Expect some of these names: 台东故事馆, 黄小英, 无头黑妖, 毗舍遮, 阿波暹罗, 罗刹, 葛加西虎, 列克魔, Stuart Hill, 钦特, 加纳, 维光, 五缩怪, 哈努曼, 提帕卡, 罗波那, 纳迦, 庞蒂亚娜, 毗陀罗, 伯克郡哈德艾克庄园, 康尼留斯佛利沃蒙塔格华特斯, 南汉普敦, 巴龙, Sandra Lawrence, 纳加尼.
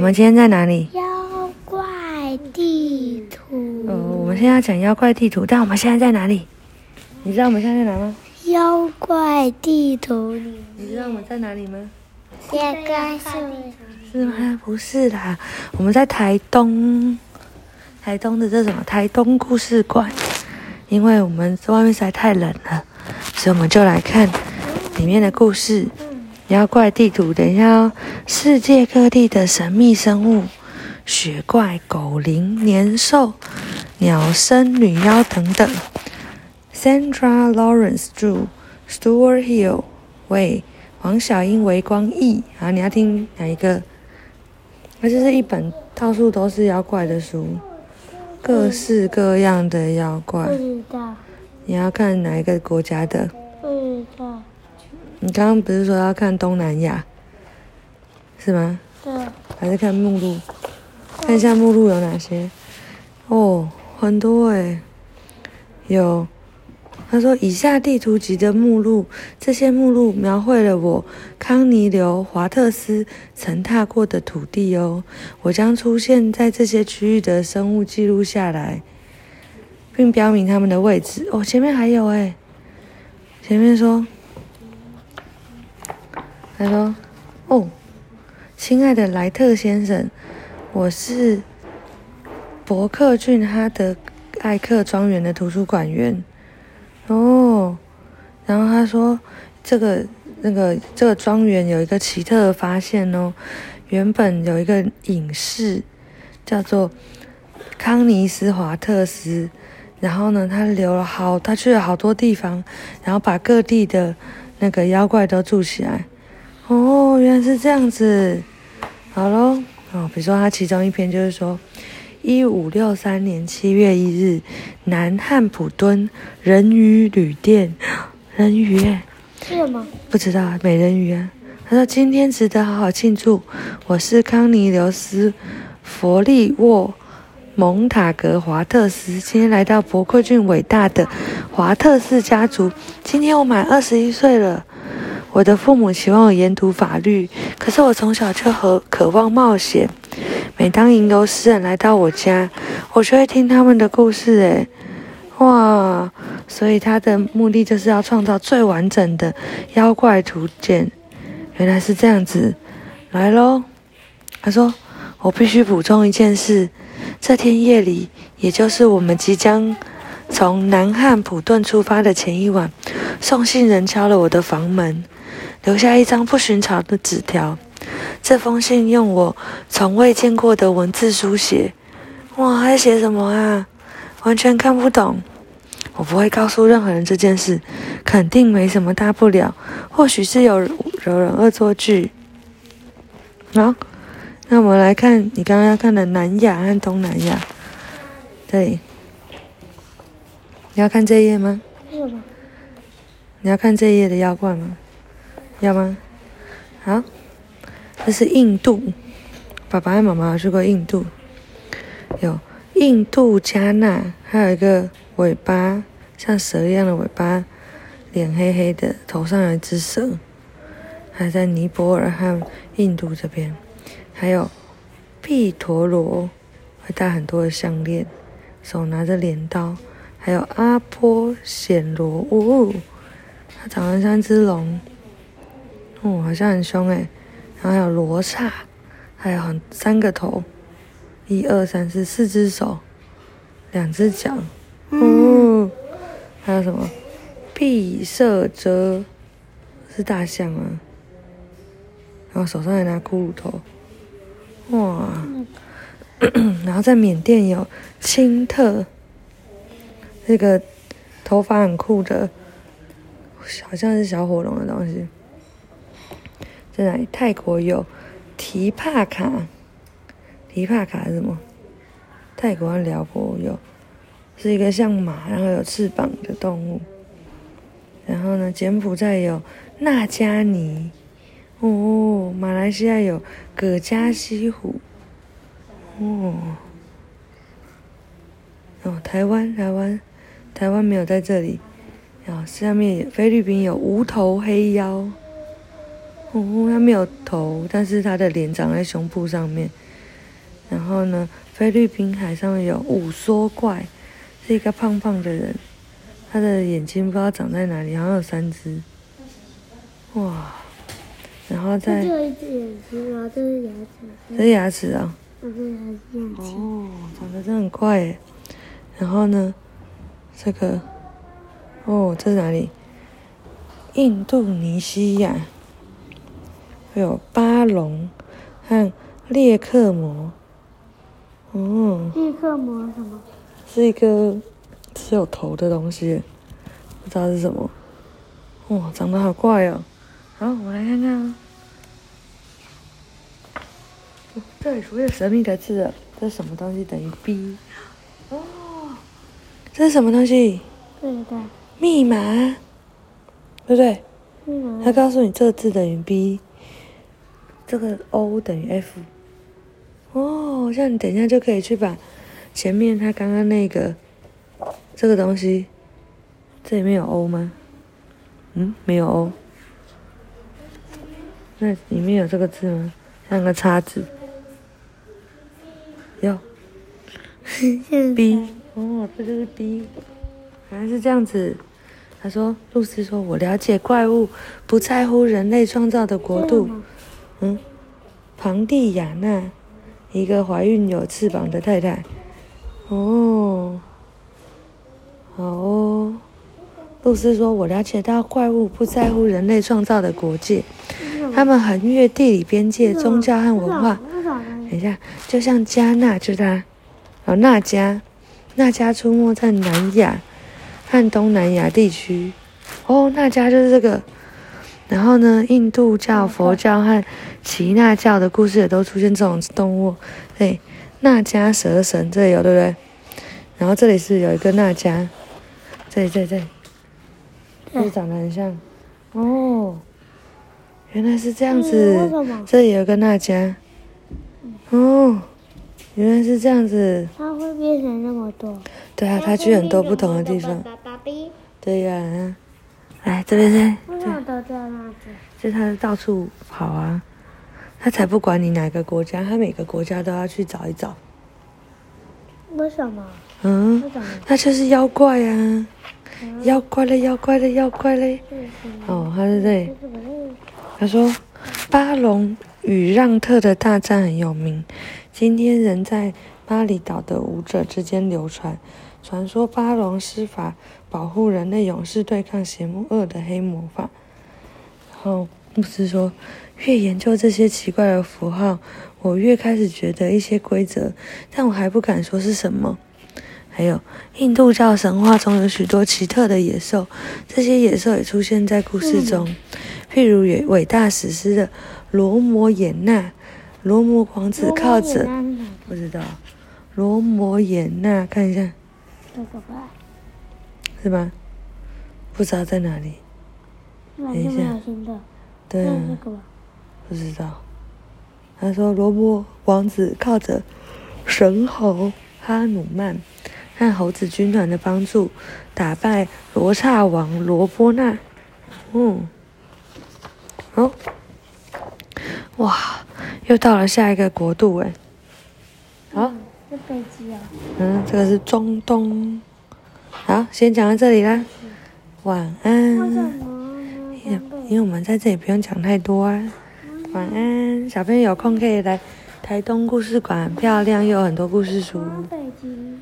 们今天在哪里？妖怪地图。我们现在要讲妖怪地图，但我们现在在哪里？你知道我们现在在哪吗？妖怪地图里。你知道我们在哪里吗？应该是。是吗？不是啦，我们在台东。台东的这什么？台东故事馆。因为我们在外面实在太冷了，所以我们就来看里面的故事。妖怪地图，等一下哦！世界各地的神秘生物，雪怪、狗灵、年兽、鸟身、女妖等等。Sandra Lawrence 著 ，Stuart Hill 为，黄小英、维光译。好，你要听哪一个？那就是一本到处都是妖怪的书，各式各样的妖怪。不知道。你要看哪一个国家的？不知道。你刚刚不是说要看东南亚，是吗？对。还是看目录，看一下目录有哪些？哦，很多欸。有，他说以下地图集的目录，这些目录描绘了我康尼流华特斯曾踏过的土地哦。我将出现在这些区域的生物记录下来，并标明它们的位置。哦，前面还有欸，前面说。他说：“哦，亲爱的莱特先生，我是伯克郡哈德艾克庄园的图书馆员。哦，然后他说，这个庄园有一个奇特的发现哦，原本有一个隐士叫做康尼斯华特斯，然后呢，他去了好多地方，然后把各地的那个妖怪都住起来。”哦，原来是这样子。好咯，比如说他其中一篇就是说，1563年7月1日，南汉普敦人鱼旅店，人鱼欸，是什么？不知道，美人鱼啊。他说今天值得好好庆祝，我是康尼留斯佛利沃蒙塔格华特斯，今天来到伯克郡伟大的华特斯家族。今天我满21岁了。我的父母希望我研读法律，可是我从小就渴望冒险。每当吟游诗人来到我家，我就会听他们的故事。诶，哇！所以他的目的就是要创造最完整的妖怪图鉴。原来是这样子，来咯。他说：“我必须补充一件事，这天夜里，也就是我们即将从南汉普顿出发的前一晚，送信人敲了我的房门。”留下一张不寻常的纸条，这封信用我从未见过的文字书写。哇，他写什么啊？完全看不懂。我不会告诉任何人这件事，肯定没什么大不了。或许是有人恶作剧。好，那我们来看你刚刚要看的南亚和东南亚。对，你要看这一页吗？你要看这一页的妖怪吗？要吗？好，这是印度。爸爸和妈妈去过印度，有印度加纳，还有一个尾巴像蛇一样的尾巴，脸黑黑的，头上有一只蛇，还在尼泊尔和印度这边，还有毗陀罗，会戴很多的项链，手拿着镰刀，还有阿波暹罗，哦，它长得像一只龙。哦，好像很凶欸。然后还有罗刹，还有3个头，1、2、3、4，4只手，2只脚。哦，还有什么？毗舍遮是大象啊，然后手上还拿骷髅头。哇！然后在缅甸有钦特，那个头发很酷的，好像是小火龙的东西。在哪里？泰国有提帕卡，提帕卡是什么？泰国和辽国有，是一个像马然后有翅膀的动物。然后呢，柬埔寨有纳加尼，哦，马来西亚有葛加西虎，哦，台湾没有在这里。然后下面菲律宾有无头黑妖。哦，它没有头，但是它的脸长在胸部上面，然后呢，菲律宾海上面有五缩怪，是一个胖胖的人，他的眼睛不知道长在哪里，好像有3只。哇！然后再这有一只眼睛啊，这是牙齿。这是牙齿啊。哦，长得真的很快耶。然后呢，这个，哦，这是哪里？印度尼西亚会有巴龙和列克魔。哦，列克魔是什么？是一个只有头的东西，不知道是什么。哇，长得好怪哦！好，我们来看看啊。哦，这里所有神秘的字了，这是什么东西？等于 B。哦，这是什么东西？对对。密码。对不对？嗯，他告诉你这个字等于 B， 这个 O 等于 F。哦，这样你等一下就可以去把前面他刚刚那个这个东西，这里面有 O 吗？嗯，没有 O。那里面有这个字吗？像个叉子。有。B。哦，这就是 B。原来是这样子。他说：“露丝说，我了解怪物，不在乎人类创造的国度。嗯，庞蒂亚娜，一个怀孕有翅膀的太太。哦，好哦。露丝说，我了解到怪物不在乎人类创造的国界，他们横越地理边界、宗教和文化。等一下，就像加纳，就是他，哦，纳迦出没在南亚。”和东南亚地区，哦，那家就是这个。然后呢，印度教、佛教和耆那教的故事也都出现这种动物。对，那家蛇神这里有，对不对？然后这里是有一个那家，这里，这长得很像。哦，原来是这样子。这里有一个那家。哦。原来是这样子，它会变成那么多。对啊，它去很多不同的地方。对呀、啊，来这边先。为什么都这样子？就它到处跑啊，它才不管你哪个国家，它每个国家都要去找一找。为什么？嗯，它就是妖怪啊！妖怪嘞！哦，它是这里。他说，巴龙与让特的大战很有名。今天仍在巴厘岛的舞者之间流传，传说巴龙施法保护人类勇士对抗邪恶的黑魔法。然后牧师说，越研究这些奇怪的符号，我越开始觉得一些规则，但我还不敢说是什么。还有印度教神话中有许多奇特的野兽，这些野兽也出现在故事中，譬如伟大史诗的罗摩衍那。罗摩王子靠着，不知道，罗摩衍那，看一下，是吗？不知道在哪里。等一下，对啊，不知道。他说，罗摩王子靠着神猴哈努曼和猴子军团的帮助，打败罗刹王罗波那。嗯，好，哇。又到了下一个国度哎，好，是北极哦。嗯，这个是中东。好，先讲到这里啦，晚安。为什么？因为我们在这里不用讲太多啊。晚安，小朋友有空可以来台东故事馆，很漂亮又有很多故事书。北极。